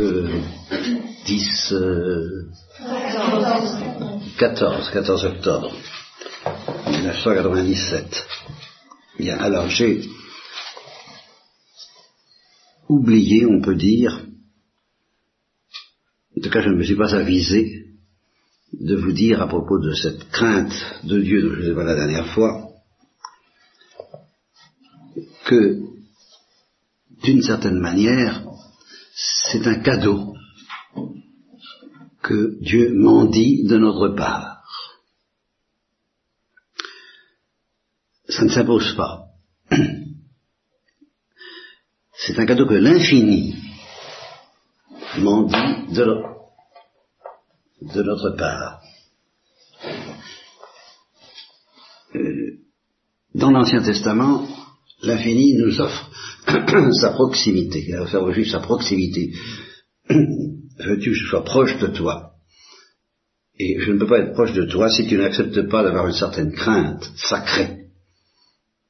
14 octobre 1997. Bien, alors j'ai oublié, on peut dire, en tout cas je ne me suis pas avisé de vous dire à propos de cette crainte de Dieu dont je vous ai parlé la dernière fois, que d'une certaine manière c'est un cadeau que Dieu mendie de notre part. Ça ne s'impose pas. C'est un cadeau que l'infini mendie de notre part. Dans l'Ancien Testament, l'infini nous offre sa proximité, il offre aux Juifs sa proximité. Veux-tu que je sois proche de toi? Et je ne peux pas être proche de toi si tu n'acceptes pas d'avoir une certaine crainte sacrée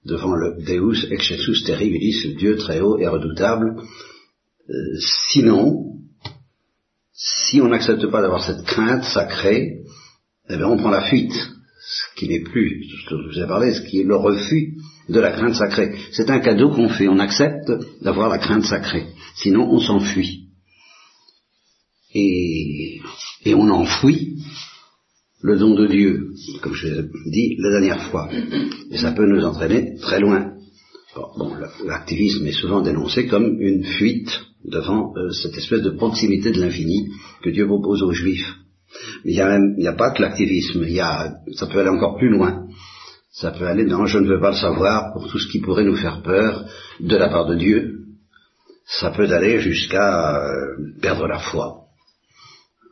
devant le Deus Excessus Terribilis, le Dieu très haut et redoutable. Sinon, si on n'accepte pas d'avoir cette crainte sacrée, eh bien on prend la fuite, ce qui n'est plus, ce dont je vous ai parlé, ce qui est le refus de la crainte sacrée. C'est un cadeau qu'on fait, on accepte d'avoir la crainte sacrée, sinon on s'enfuit. Et on enfouit le don de Dieu, comme je l'ai dit la dernière fois. Et ça peut nous entraîner très loin. Bon, l'activisme est souvent dénoncé comme une fuite devant cette espèce de proximité de l'infini que Dieu propose aux Juifs. Mais il n'y a pas que l'activisme, ça peut aller encore plus loin. Ça peut aller dans « je ne veux pas le savoir » pour tout ce qui pourrait nous faire peur de la part de Dieu. Ça peut aller jusqu'à perdre la foi.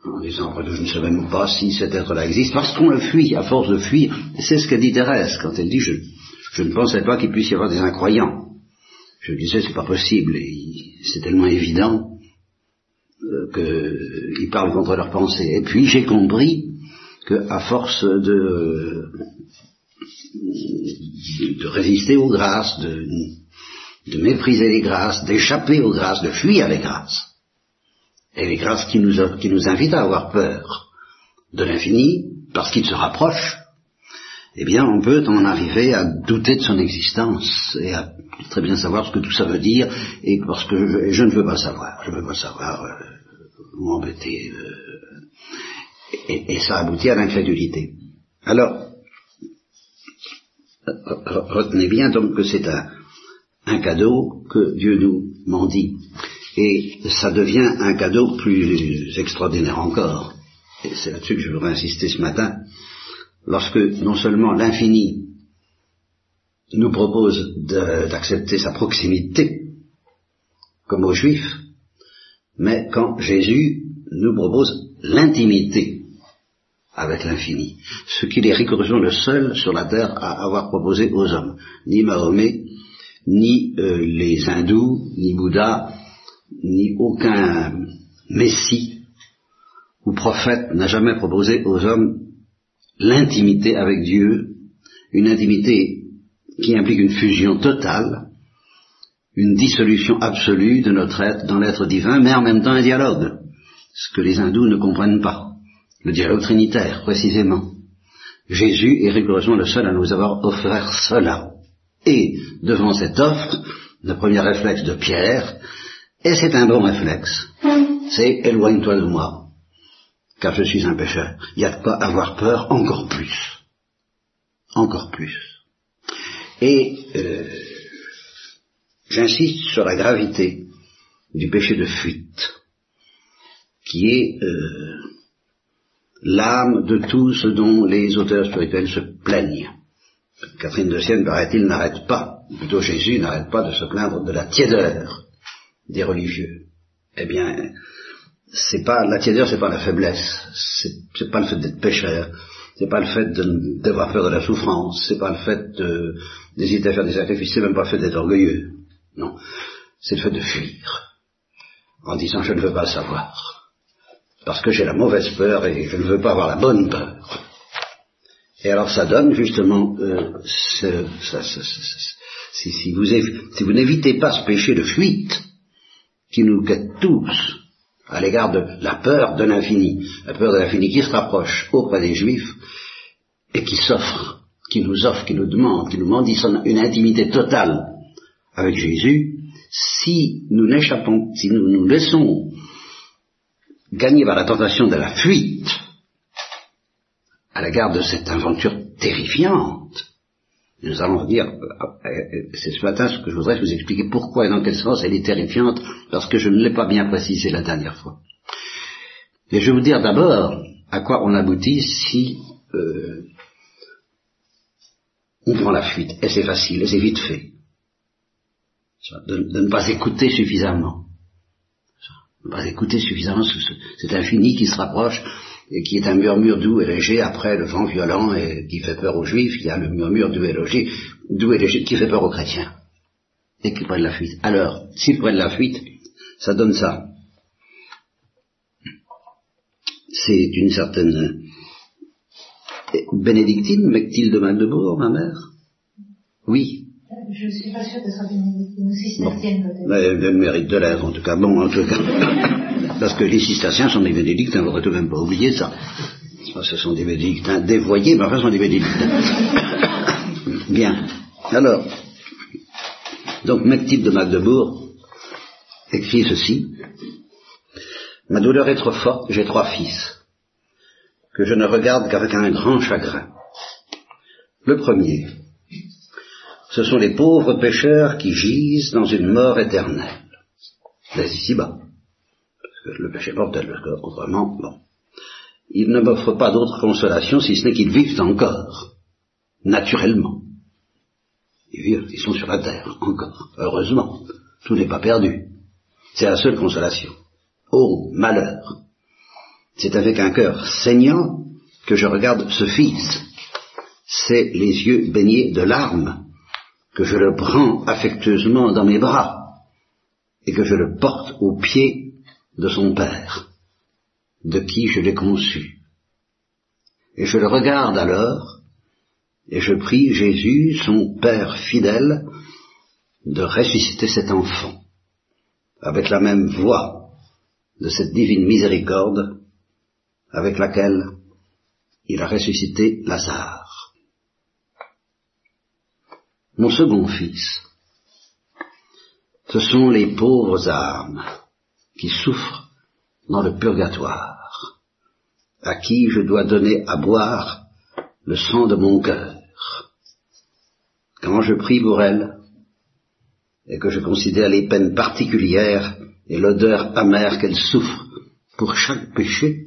En disant, je ne sais même pas si cet être-là existe, parce qu'on le fuit, à force de fuir. C'est ce qu'a dit Thérèse quand elle dit, je ne pensais pas qu'il puisse y avoir des incroyants. Je disais, c'est pas possible, c'est tellement évident qu'ils parlent contre leurs pensées. Et puis j'ai compris qu'à force de résister aux grâces, de mépriser les grâces, d'échapper aux grâces, de fuir les grâces, et les grâces qui nous invitent à avoir peur de l'infini, parce qu'il se rapproche, eh bien on peut en arriver à douter de son existence, et à très bien savoir ce que tout ça veut dire, et parce que je ne veux pas le savoir, m'embêter, et ça aboutit à l'incrédulité. Alors, retenez bien donc que c'est un cadeau que Dieu nous mendie. Et ça devient un cadeau plus extraordinaire encore. Et c'est là-dessus que je voudrais insister ce matin. Lorsque non seulement l'infini nous propose d'accepter sa proximité, comme aux Juifs, mais quand Jésus nous propose l'intimité avec l'infini, ce qu'il est rigoureusement le seul sur la terre à avoir proposé aux hommes. Ni Mahomet, ni les hindous, ni Bouddha, ni aucun messie ou prophète n'a jamais proposé aux hommes l'intimité avec Dieu, une intimité qui implique une fusion totale, une dissolution absolue de notre être dans l'être divin, mais en même temps un dialogue, ce que les hindous ne comprennent pas, le dialogue trinitaire précisément. Jésus est rigoureusement le seul à nous avoir offert cela. Et devant cette offre, le premier réflexe de Pierre, et c'est un bon réflexe, c'est éloigne-toi de moi, car je suis un pécheur. Il y a de quoi avoir peur encore plus. Encore plus. Et j'insiste sur la gravité du péché de fuite, qui est l'âme de tout ce dont les auteurs spirituels se plaignent. Catherine de Sienne, paraît-il, n'arrête pas, plutôt Jésus n'arrête pas de se plaindre de la tiédeur des religieux. Eh bien, c'est pas la tiédeur, c'est pas la faiblesse, c'est pas le fait d'être pécheur, c'est pas le fait d'avoir peur de la souffrance, c'est pas le fait d'hésiter à faire des sacrifices, c'est même pas le fait d'être orgueilleux. Non, c'est le fait de fuir, en disant je ne veux pas le savoir, parce que j'ai la mauvaise peur et je ne veux pas avoir la bonne peur. Et alors ça donne justement si vous n'évitez pas ce péché de fuite qui nous guette tous, à l'égard de la peur de l'infini, la peur de l'infini qui se rapproche auprès des Juifs et qui s'offre, qui nous offre, qui nous demande une intimité totale avec Jésus. Si nous n'échappons, si nous nous laissons gagner par la tentation de la fuite à l'égard de cette aventure terrifiante, nous allons dire, c'est ce matin ce que je voudrais vous expliquer pourquoi et dans quel sens elle est terrifiante, parce que je ne l'ai pas bien précisé la dernière fois. Mais je vais vous dire d'abord à quoi on aboutit si on prend la fuite, et c'est facile, et c'est vite fait. De ne pas écouter suffisamment. De ne pas écouter suffisamment cet infini qui se rapproche et qui est un murmure doux et léger après le vent violent et qui fait peur aux Juifs, il y a le murmure doux et léger qui fait peur aux chrétiens et qui prennent la fuite. Alors, s'ils prennent la fuite, ça donne ça. C'est une certaine bénédictine, Mechthilde de Magdebourg, ma mère. Oui. Je ne suis pas sûre de sa bénédictine, ou cistercienne peut-être. Elle mérite de l'être, en tout cas. Bon, en tout cas. Parce que les cisterciens sont des bénédictins, on n'aurait tout de même pas oublié ça. Ce sont des bénédictins dévoyés, mais enfin ce sont des bénédictins. Bien. Alors, donc Mechthilde de Magdebourg écrit ceci. « Ma douleur est trop forte, j'ai 3 fils, que je ne regarde qu'avec un grand chagrin. Le premier... ce sont les pauvres pécheurs qui gisent dans une mort éternelle. Mais ici-bas. Le péché mortel, autrement, bon. Ils ne m'offrent pas d'autre consolation si ce n'est qu'ils vivent encore. Naturellement. Ils vivent, ils sont sur la terre, encore. Heureusement. Tout n'est pas perdu. C'est la seule consolation. Oh, malheur. C'est avec un cœur saignant que je regarde ce fils. C'est les yeux baignés de larmes que je le prends affectueusement dans mes bras et que je le porte aux pieds de son père, de qui je l'ai conçu. Et je le regarde alors et je prie Jésus, son père fidèle, de ressusciter cet enfant avec la même voix de cette divine miséricorde avec laquelle il a ressuscité Lazare. Mon second fils, ce sont les pauvres âmes qui souffrent dans le purgatoire, à qui je dois donner à boire le sang de mon cœur. Quand je prie pour elles, et que je considère les peines particulières et l'odeur amère qu'elles souffrent pour chaque péché,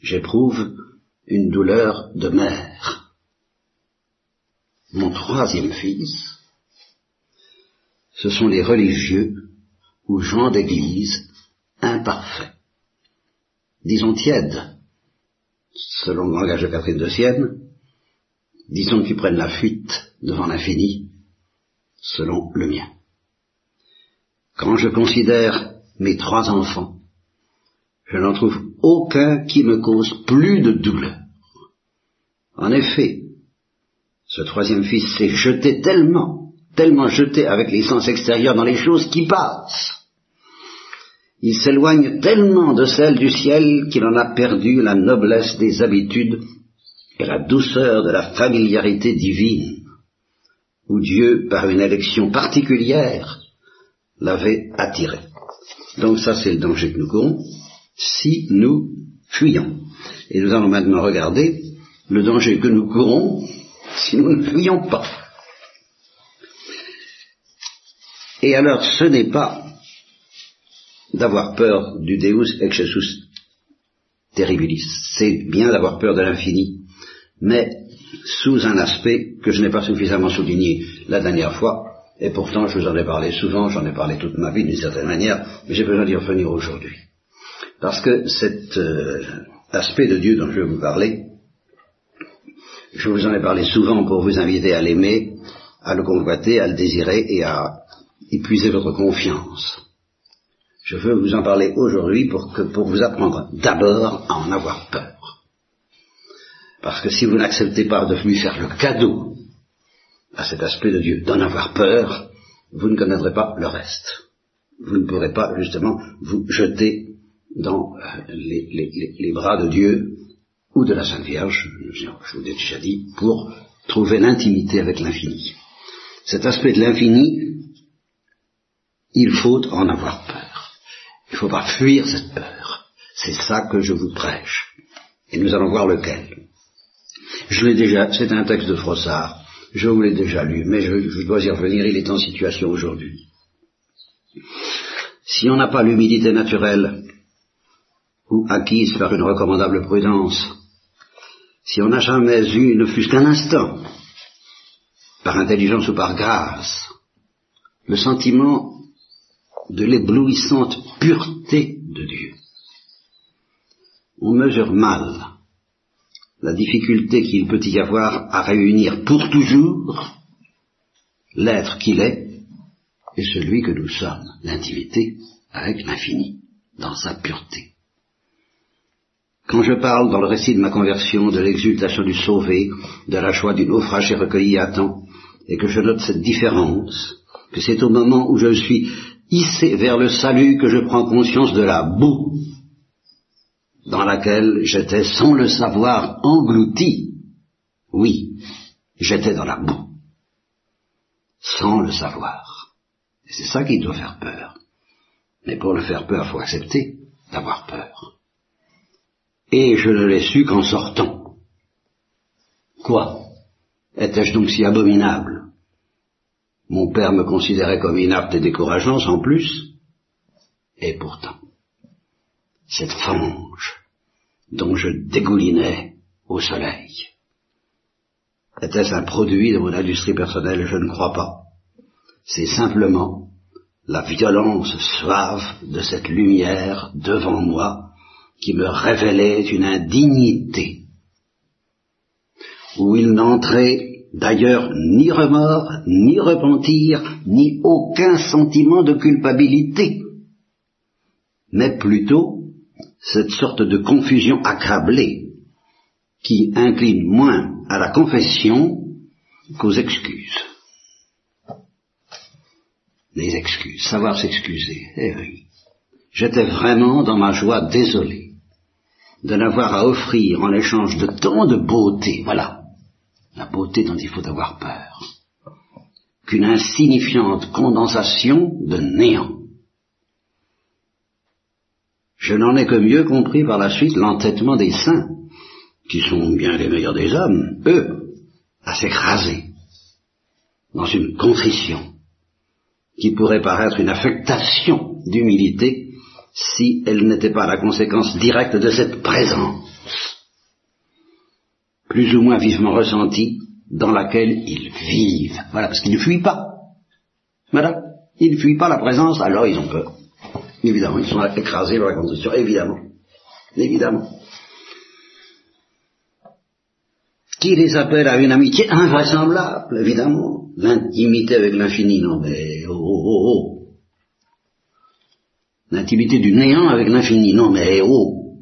j'éprouve une douleur de mère. Mon 3e fils, ce sont les religieux ou gens d'église imparfaits, disons tièdes, selon le langage de Catherine de Sienne, disons qui prennent la fuite devant l'infini, selon le mien. Quand je considère mes 3 enfants, je n'en trouve aucun qui me cause plus de douleur. En effet, ce 3e fils s'est jeté tellement jeté avec les sens extérieurs dans les choses qui passent. Il s'éloigne tellement de celles du ciel qu'il en a perdu la noblesse des habitudes et la douceur de la familiarité divine, où Dieu, par une élection particulière, l'avait attiré. Donc ça, c'est le danger que nous courons si nous fuyons. Et nous allons maintenant regarder le danger que nous courons si nous ne fuyons pas. Et alors, ce n'est pas d'avoir peur du Deus Excessus Terribilis, c'est bien d'avoir peur de l'infini, mais sous un aspect que je n'ai pas suffisamment souligné la dernière fois, et pourtant je vous en ai parlé souvent, j'en ai parlé toute ma vie d'une certaine manière, mais j'ai besoin d'y revenir aujourd'hui. Parce que cet aspect de Dieu dont je vais vous parler, je vous en ai parlé souvent pour vous inviter à l'aimer, à le convoiter, à le désirer et à épuiser votre confiance. Je veux vous en parler aujourd'hui pour vous apprendre d'abord à en avoir peur. Parce que si vous n'acceptez pas de lui faire le cadeau à cet aspect de Dieu, d'en avoir peur, vous ne connaîtrez pas le reste. Vous ne pourrez pas justement vous jeter dans les bras de Dieu ou de la Sainte Vierge, je vous l'ai déjà dit, pour trouver l'intimité avec l'infini. Cet aspect de l'infini, il faut en avoir peur. Il ne faut pas fuir cette peur. C'est ça que je vous prêche. Et nous allons voir lequel. Je l'ai déjà, c'est un texte de Frossard, je vous l'ai déjà lu, mais je dois y revenir, il est en situation aujourd'hui. Si on n'a pas l'humilité naturelle, ou acquise par une recommandable prudence, si on n'a jamais eu, ne fût-ce qu'un instant, par intelligence ou par grâce, le sentiment de l'éblouissante pureté de Dieu, on mesure mal la difficulté qu'il peut y avoir à réunir pour toujours l'être qu'il est et celui que nous sommes, l'intimité avec l'infini, dans sa pureté. Quand je parle dans le récit de ma conversion de l'exultation du sauvé, de la joie du naufragé recueilli à temps, et que je note cette différence, que c'est au moment où je suis hissé vers le salut que je prends conscience de la boue dans laquelle j'étais sans le savoir englouti. Oui, j'étais dans la boue, sans le savoir. Et c'est ça qui doit faire peur. Mais pour le faire peur, il faut accepter d'avoir peur. Et je ne l'ai su qu'en sortant. Quoi ? Étais-je donc si abominable ? Mon père me considérait comme inapte et décourageant, sans plus. Et pourtant, cette fange dont je dégoulinais au soleil, était-ce un produit de mon industrie personnelle? Je ne crois pas. C'est simplement la violence suave de cette lumière devant moi qui me révélait une indignité, où il n'entrait d'ailleurs ni remords, ni repentir, ni aucun sentiment de culpabilité, mais plutôt cette sorte de confusion accablée qui incline moins à la confession qu'aux excuses. Les excuses, savoir s'excuser, eh oui. J'étais vraiment dans ma joie désolée de n'avoir à offrir en échange de tant de beauté, voilà, la beauté dont il faut avoir peur, qu'une insignifiante condensation de néant. Je n'en ai que mieux compris par la suite l'entêtement des saints, qui sont bien les meilleurs des hommes, eux, à s'écraser dans une contrition qui pourrait paraître une affectation d'humilité si elle n'était pas la conséquence directe de cette présence, plus ou moins vivement ressentie, dans laquelle ils vivent. Voilà, parce qu'ils ne fuient pas. Voilà, ils ne fuient pas la présence, alors ils ont peur. Évidemment, ils sont écrasés par la condition, évidemment. Évidemment. Qui les appelle à une amitié invraisemblable, évidemment. L'intimité avec l'infini, non mais oh. L'intimité du néant avec l'infini, non mais oh.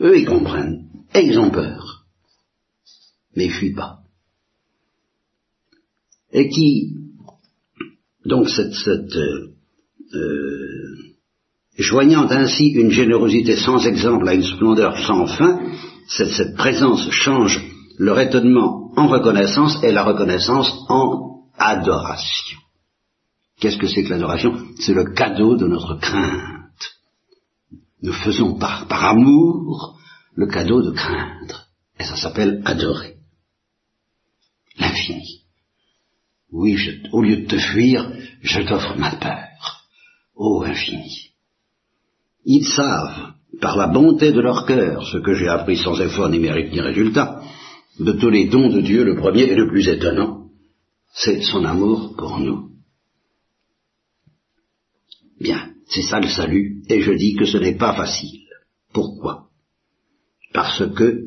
Eux, ils comprennent, et ils ont peur. Mais ils ne fuient pas. Et qui, donc joignant ainsi une générosité sans exemple à une splendeur sans fin, cette présence change leur étonnement en reconnaissance et la reconnaissance en adoration. Qu'est-ce que c'est que l'adoration ? C'est le cadeau de notre crainte. Nous faisons par amour le cadeau de craindre. Et ça s'appelle adorer. L'infini. Oui, au lieu de te fuir, je t'offre ma peur. Ô infini. Ils savent, par la bonté de leur cœur, ce que j'ai appris sans effort ni mérite ni résultat, de tous les dons de Dieu, le premier et le plus étonnant, c'est son amour pour nous. Bien, c'est ça le salut, et je dis que ce n'est pas facile. Pourquoi ? Parce que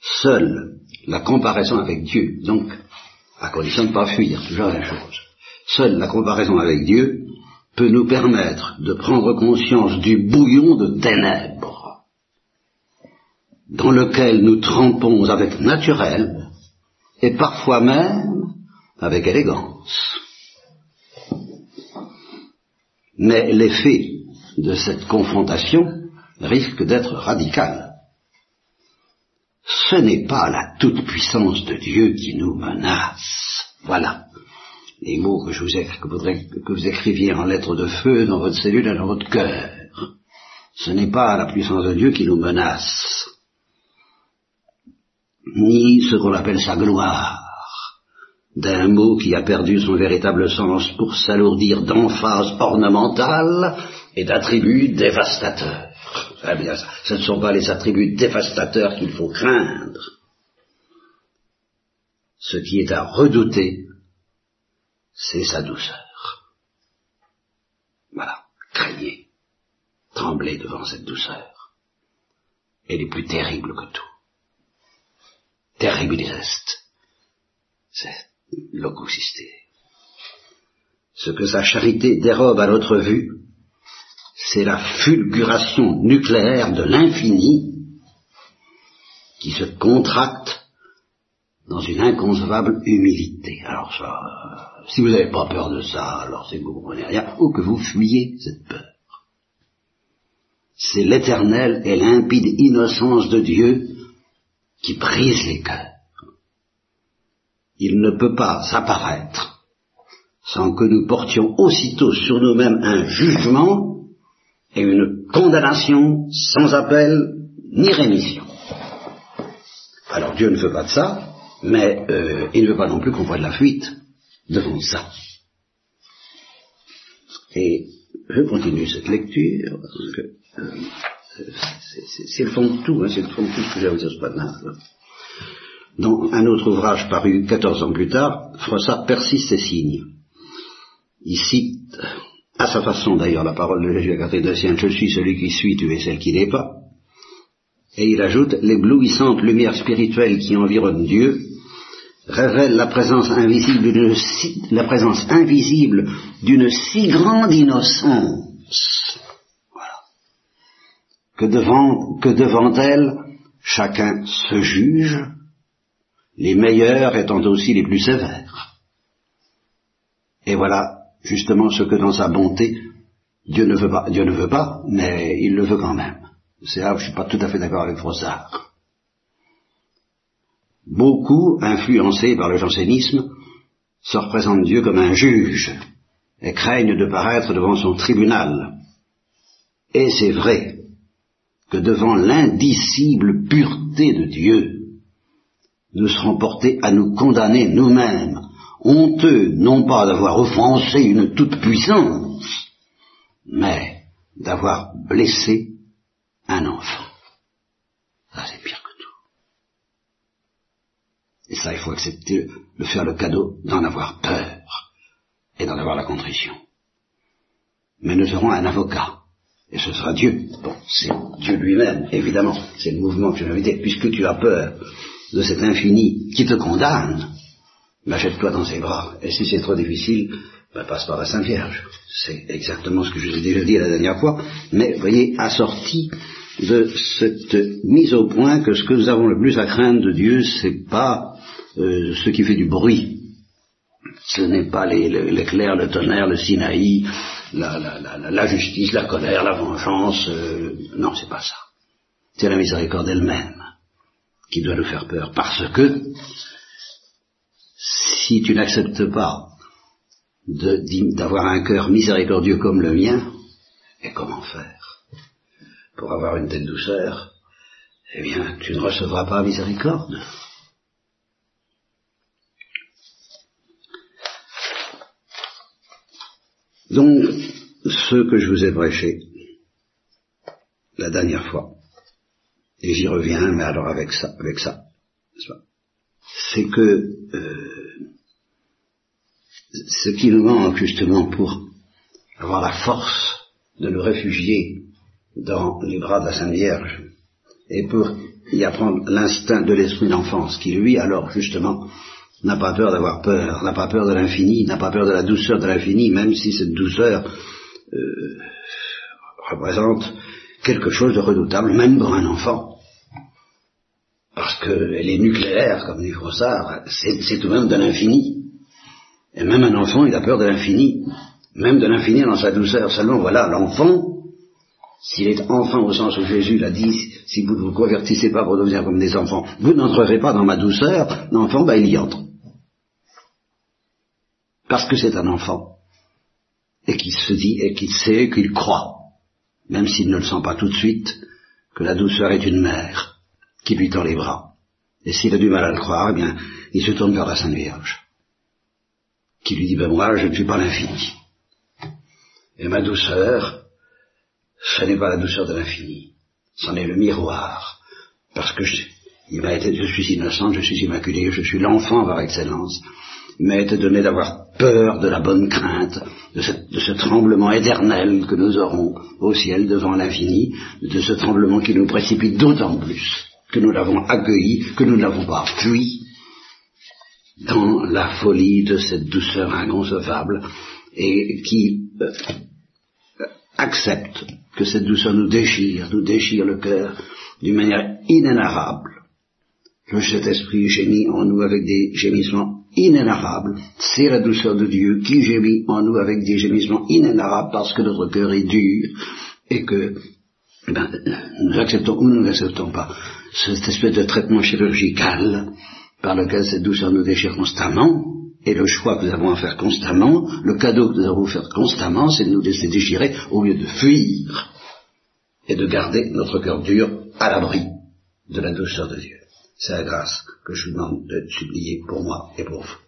seule la comparaison avec Dieu, donc à condition de ne pas fuir, toujours la chose, seule la comparaison avec Dieu peut nous permettre de prendre conscience du bouillon de ténèbres dans lequel nous trempons avec naturel et parfois même avec élégance. Mais l'effet de cette confrontation risque d'être radicale. Ce n'est pas la toute-puissance de Dieu qui nous menace. Voilà les mots que je vous écriviez en lettres de feu dans votre cellule et dans votre cœur. Ce n'est pas la puissance de Dieu qui nous menace, ni ce qu'on appelle sa gloire, d'un mot qui a perdu son véritable sens pour s'alourdir d'emphase ornementale et d'attributs dévastateurs. Eh bien, ce ne sont pas les attributs dévastateurs qu'il faut craindre. Ce qui est à redouter, c'est sa douceur. Voilà, craignez, tremblez devant cette douceur. Elle est plus terrible que tout. Terribilis est. C'est l'occusité. Ce que sa charité dérobe à notre vue, c'est la fulguration nucléaire de l'infini qui se contracte dans une inconcevable humilité. Alors ça, si vous n'avez pas peur de ça, alors c'est que vous ne comprenez rien, ou que vous fuyez cette peur. C'est l'éternelle et limpide innocence de Dieu qui brise les cœurs. Il ne peut pas apparaître sans que nous portions aussitôt sur nous-mêmes un jugement et une condamnation sans appel ni rémission. Alors Dieu ne veut pas de ça, mais il ne veut pas non plus qu'on voie de la fuite devant ça. Et je continue cette lecture, parce que c'est le fond de tout, hein, c'est le fond de tout ce que j'ai à vous dire ce matin. Dans un autre ouvrage paru 14 ans plus tard, Frossard persiste et signe. Il cite, à sa façon d'ailleurs, la parole de Jésus à Catherine de Sienne, « Je suis celui qui suis, tu es celle qui n'est pas ». Et il ajoute, « L'éblouissante lumière spirituelle qui environne Dieu révèle la présence invisible d'une si grande innocence, voilà, que devant elle, chacun se juge, les meilleurs étant aussi les plus sévères. Et voilà justement ce que dans sa bonté, Dieu ne veut pas, mais il le veut quand même. C'est là où je ne suis pas tout à fait d'accord avec Frossard. Beaucoup, influencés par le jansénisme, se représentent Dieu comme un juge et craignent de paraître devant son tribunal. Et c'est vrai que devant l'indicible pureté de Dieu, nous serons portés à nous condamner nous-mêmes, honteux non pas d'avoir offensé une toute-puissance, mais d'avoir blessé un enfant. Ça, c'est pire que tout. Et ça, il faut accepter de faire le cadeau d'en avoir peur et d'en avoir la contrition. Mais nous aurons un avocat. Et ce sera Dieu. Bon, c'est Dieu lui-même, évidemment. C'est le mouvement que je m'invitais. Puisque tu as peur de cet infini qui te condamne, jette-toi dans ses bras. Et si c'est trop difficile, passe par la Sainte Vierge. C'est exactement ce que je vous ai déjà dit la dernière fois, mais voyez, assorti de cette mise au point que ce que nous avons le plus à craindre de Dieu, c'est pas ce qui fait du bruit. Ce n'est pas l'éclair, le tonnerre, le Sinaï, la justice, la colère, la vengeance. Non, c'est pas ça. C'est la miséricorde elle-même qui doit nous faire peur, parce que si tu n'acceptes pas d'avoir un cœur miséricordieux comme le mien, et comment faire pour avoir une telle douceur, eh bien tu ne recevras pas miséricorde. Donc ce que je vous ai prêché la dernière fois, et j'y reviens, mais alors avec ça, c'est que ce qui nous manque justement pour avoir la force de nous réfugier dans les bras de la Sainte Vierge, et pour y apprendre l'instinct de l'esprit d'enfance qui lui, alors justement, n'a pas peur d'avoir peur, n'a pas peur de l'infini, n'a pas peur de la douceur de l'infini, même si cette douceur représente quelque chose de redoutable, même pour un enfant. Parce qu'elle est nucléaire, comme dit Frossard, c'est tout de même de l'infini. Et même un enfant, il a peur de l'infini. Même de l'infini dans sa douceur. Seulement, voilà, l'enfant s'il est enfant au sens où Jésus l'a dit, si vous ne vous convertissez pas pour devenir comme des enfants, vous n'entrerez pas dans ma douceur, l'enfant, ben, il y entre. Parce que c'est un enfant. Et qu'il se dit, et qu'il sait, qu'il croit, même s'il ne le sent pas tout de suite, que la douceur est une mère qui lui tend les bras. Et s'il a du mal à le croire, eh bien, il se tourne vers la Sainte Vierge, qui lui dit, ben moi, je ne suis pas l'infini. Et ma douceur, ce n'est pas la douceur de l'infini, c'en est le miroir, parce que je suis innocent, je suis immaculé, je suis l'enfant par excellence, mais étant donné d'avoir peur de la bonne crainte, de ce tremblement éternel que nous aurons au ciel devant l'infini, de ce tremblement qui nous précipite d'autant plus que nous l'avons accueilli, que nous ne l'avons pas fui, dans la folie de cette douceur inconcevable, et qui accepte que cette douceur nous déchire le cœur d'une manière inénarrable. Que cet esprit gémit en nous avec des gémissements inénarrables. C'est la douceur de Dieu qui gémit en nous avec des gémissements inénarrables parce que notre cœur est dur et que nous acceptons ou nous n'acceptons pas cette espèce de traitement chirurgical par lequel cette douceur nous déchire constamment, et le choix que nous avons à faire constamment, le cadeau que nous avons à faire constamment, c'est de nous laisser déchirer au lieu de fuir et de garder notre cœur dur à l'abri de la douceur de Dieu. C'est la grâce que je vous demande de supplier pour moi et pour vous.